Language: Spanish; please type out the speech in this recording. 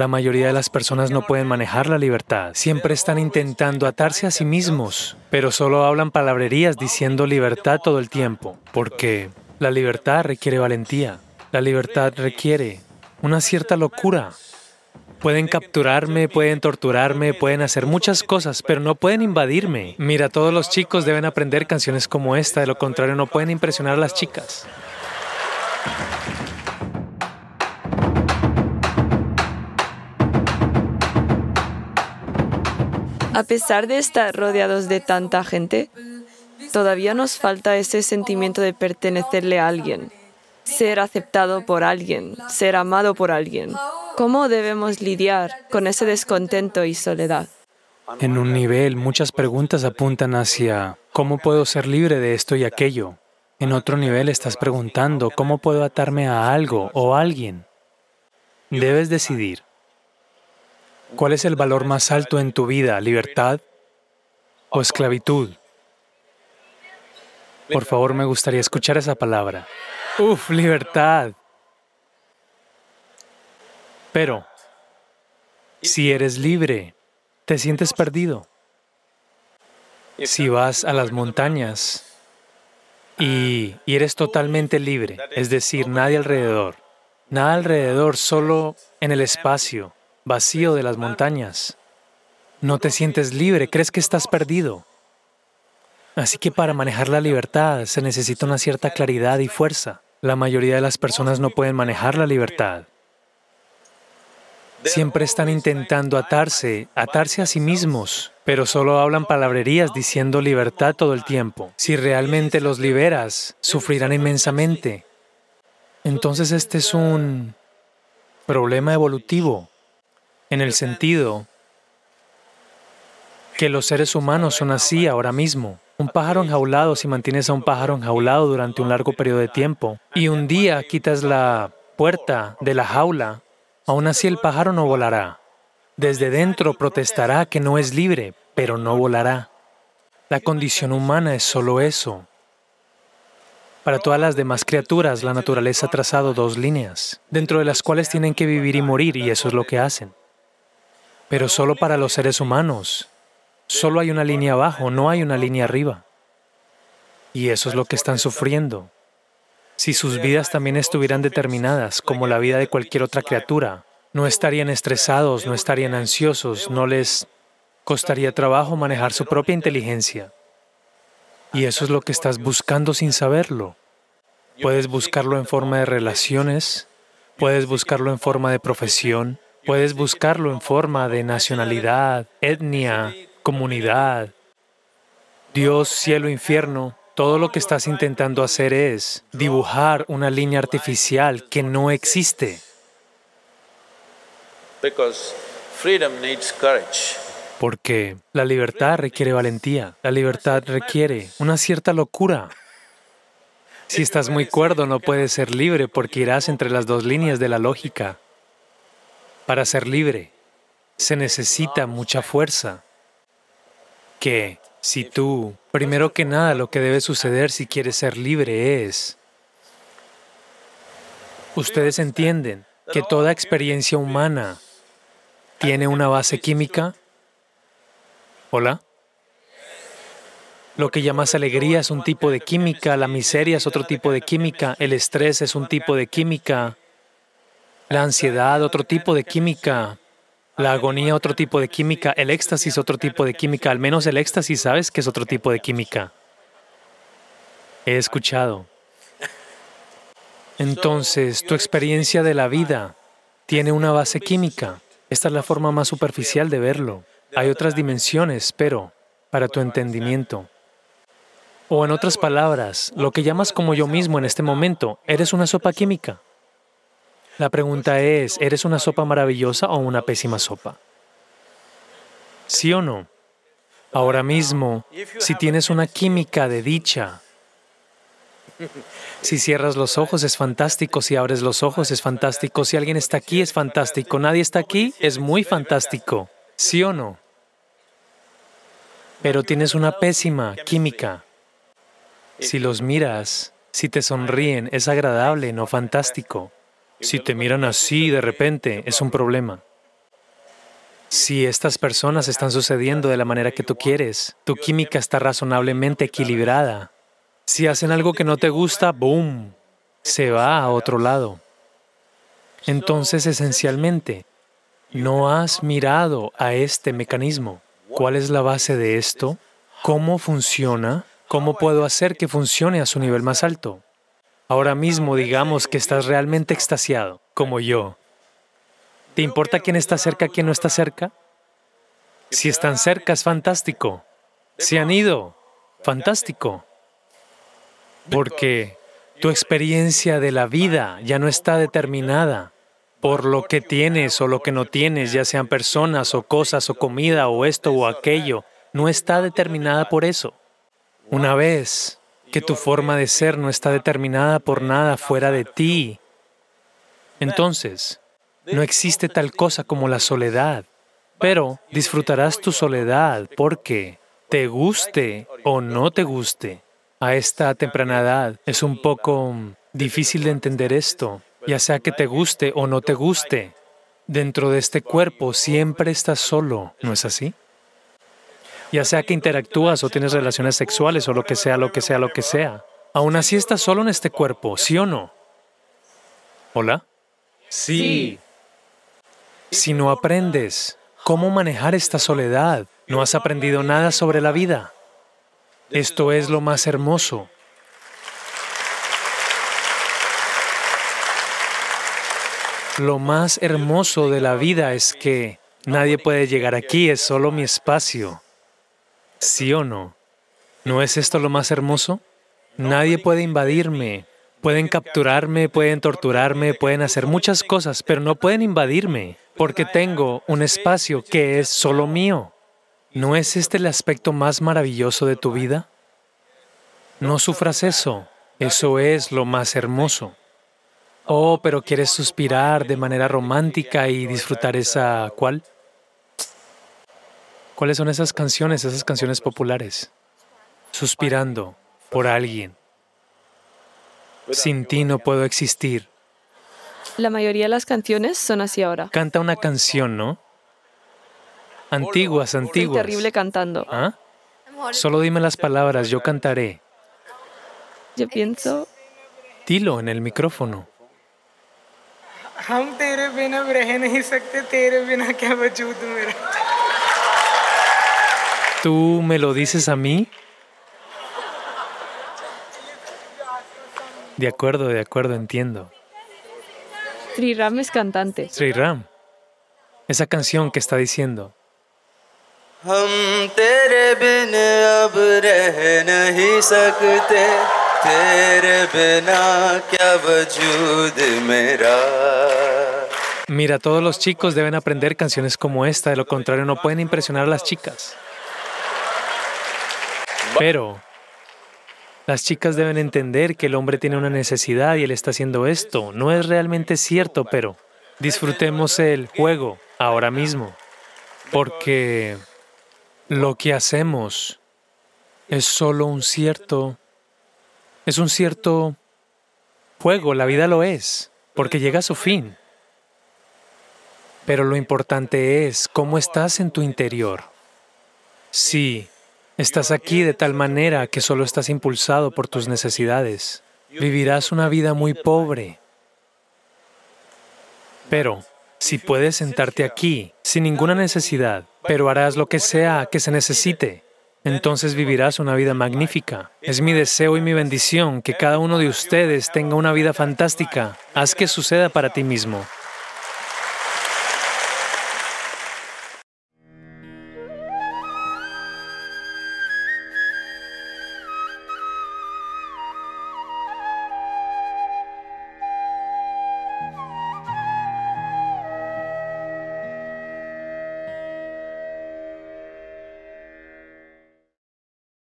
La mayoría de las personas no pueden manejar la libertad. Siempre están intentando atarse a sí mismos, pero solo hablan palabrerías diciendo libertad todo el tiempo, porque la libertad requiere valentía. La libertad requiere una cierta locura. Pueden capturarme, pueden torturarme, pueden hacer muchas cosas, pero no pueden invadirme. Mira, todos los chicos deben aprender canciones como esta, de lo contrario no pueden impresionar a las chicas. A pesar de estar rodeados de tanta gente, todavía nos falta ese sentimiento de pertenecerle a alguien, ser aceptado por alguien, ser amado por alguien. ¿Cómo debemos lidiar con ese descontento y soledad? En un nivel, muchas preguntas apuntan hacia ¿cómo puedo ser libre de esto y aquello? En otro nivel, estás preguntando ¿cómo puedo atarme a algo o a alguien? Debes decidir. ¿Cuál es el valor más alto en tu vida, libertad o esclavitud? Por favor, me gustaría escuchar esa palabra. ¡Uf, libertad! Pero, si eres libre, te sientes perdido. Si vas a las montañas y eres totalmente libre, es decir, nada alrededor, solo en el espacio vacío de las montañas. No te sientes libre, crees que estás perdido. Así que para manejar la libertad se necesita una cierta claridad y fuerza. La mayoría de las personas no pueden manejar la libertad. Siempre están intentando atarse a sí mismos, pero solo hablan palabrerías diciendo libertad todo el tiempo. Si realmente los liberas, sufrirán inmensamente. Entonces este es un problema evolutivo. En el sentido que los seres humanos son así ahora mismo. Un pájaro enjaulado, si mantienes a un pájaro enjaulado durante un largo periodo de tiempo y un día quitas la puerta de la jaula, aún así el pájaro no volará. Desde dentro protestará que no es libre, pero no volará. La condición humana es solo eso. Para todas las demás criaturas, la naturaleza ha trazado dos líneas, dentro de las cuales tienen que vivir y morir, y eso es lo que hacen. Pero solo para los seres humanos, solo hay una línea abajo, no hay una línea arriba. Y eso es lo que están sufriendo. Si sus vidas también estuvieran determinadas, como la vida de cualquier otra criatura, no estarían estresados, no estarían ansiosos, no les costaría trabajo manejar su propia inteligencia. Y eso es lo que estás buscando sin saberlo. Puedes buscarlo en forma de relaciones, puedes buscarlo en forma de profesión, puedes buscarlo en forma de nacionalidad, etnia, comunidad, Dios, cielo, infierno. Todo lo que estás intentando hacer es dibujar una línea artificial que no existe. Porque la libertad requiere valentía, la libertad requiere una cierta locura. Si estás muy cuerdo, no puedes ser libre porque irás entre las dos líneas de la lógica. Para ser libre, se necesita mucha fuerza. Que si tú, primero que nada, lo que debe suceder si quieres ser libre es... Ustedes entienden que toda experiencia humana tiene una base química. ¿Hola? Lo que llamas alegría es un tipo de química, la miseria es otro tipo de química, el estrés es un tipo de química, la ansiedad, otro tipo de química, la agonía, otro tipo de química, el éxtasis, otro tipo de química, al menos el éxtasis, ¿sabes que es otro tipo de química? He escuchado. Entonces, tu experiencia de la vida tiene una base química. Esta es la forma más superficial de verlo. Hay otras dimensiones, pero para tu entendimiento. O en otras palabras, lo que llamas como yo mismo en este momento, ¿eres una sopa química? La pregunta es, ¿eres una sopa maravillosa o una pésima sopa? ¿Sí o no? Ahora mismo, si tienes una química de dicha, si cierras los ojos es fantástico, si abres los ojos es fantástico, si alguien está aquí es fantástico, nadie está aquí es muy fantástico, ¿sí o no? Pero tienes una pésima química. Si los miras, si te sonríen, es agradable, no fantástico. Si te miran así de repente, es un problema. Si estas personas están sucediendo de la manera que tú quieres, tu química está razonablemente equilibrada. Si hacen algo que no te gusta, ¡boom!, se va a otro lado. Entonces, esencialmente, no has mirado a este mecanismo. ¿Cuál es la base de esto? ¿Cómo funciona? ¿Cómo puedo hacer que funcione a su nivel más alto? Ahora mismo digamos que estás realmente extasiado, como yo. ¿Te importa quién está cerca, quién no está cerca? Si están cerca, es fantástico. Si han ido, fantástico. Porque tu experiencia de la vida ya no está determinada por lo que tienes o lo que no tienes, ya sean personas o cosas o comida o esto o aquello. No está determinada por eso. Una vez que tu forma de ser no está determinada por nada fuera de ti, entonces, no existe tal cosa como la soledad, pero disfrutarás tu soledad porque te guste o no te guste. A esta temprana edad es un poco difícil de entender esto, ya sea que te guste o no te guste. Dentro de este cuerpo siempre estás solo, ¿no es así? Ya sea que interactúas o tienes relaciones sexuales o lo que sea. Aún así estás solo en este cuerpo, ¿sí o no? ¿Hola? Sí. Si no aprendes cómo manejar esta soledad, no has aprendido nada sobre la vida. Esto es lo más hermoso. Lo más hermoso de la vida es que nadie puede llegar aquí, es solo mi espacio. ¿Sí o no? ¿No es esto lo más hermoso? Nadie puede invadirme. Pueden capturarme, pueden torturarme, pueden hacer muchas cosas, pero no pueden invadirme, porque tengo un espacio que es solo mío. ¿No es este el aspecto más maravilloso de tu vida? No sufras eso. Eso es lo más hermoso. Oh, pero quieres suspirar de manera romántica y disfrutar esa... ¿Cuál? ¿Cuáles son esas canciones populares? Suspirando por alguien. Sin ti no puedo existir. La mayoría de las canciones son así ahora. Canta una canción, ¿no? Antiguas. Soy terrible cantando. ¿Ah? Solo dime las palabras, yo cantaré. Yo pienso... Dilo en el micrófono. ¿Tú me lo dices a mí? De acuerdo, entiendo. Sri Ram es cantante. Sri Ram. Esa canción que está diciendo. Mira, todos los chicos deben aprender canciones como esta, de lo contrario no pueden impresionar a las chicas. Pero las chicas deben entender que el hombre tiene una necesidad y él está haciendo esto. No es realmente cierto, pero disfrutemos el juego ahora mismo, porque lo que hacemos es solo un cierto juego. La vida lo es, porque llega a su fin. Pero lo importante es cómo estás en tu interior. Sí. Estás aquí de tal manera que solo estás impulsado por tus necesidades. Vivirás una vida muy pobre. Pero, si puedes sentarte aquí, sin ninguna necesidad, pero harás lo que sea que se necesite, entonces vivirás una vida magnífica. Es mi deseo y mi bendición que cada uno de ustedes tenga una vida fantástica. Haz que suceda para ti mismo.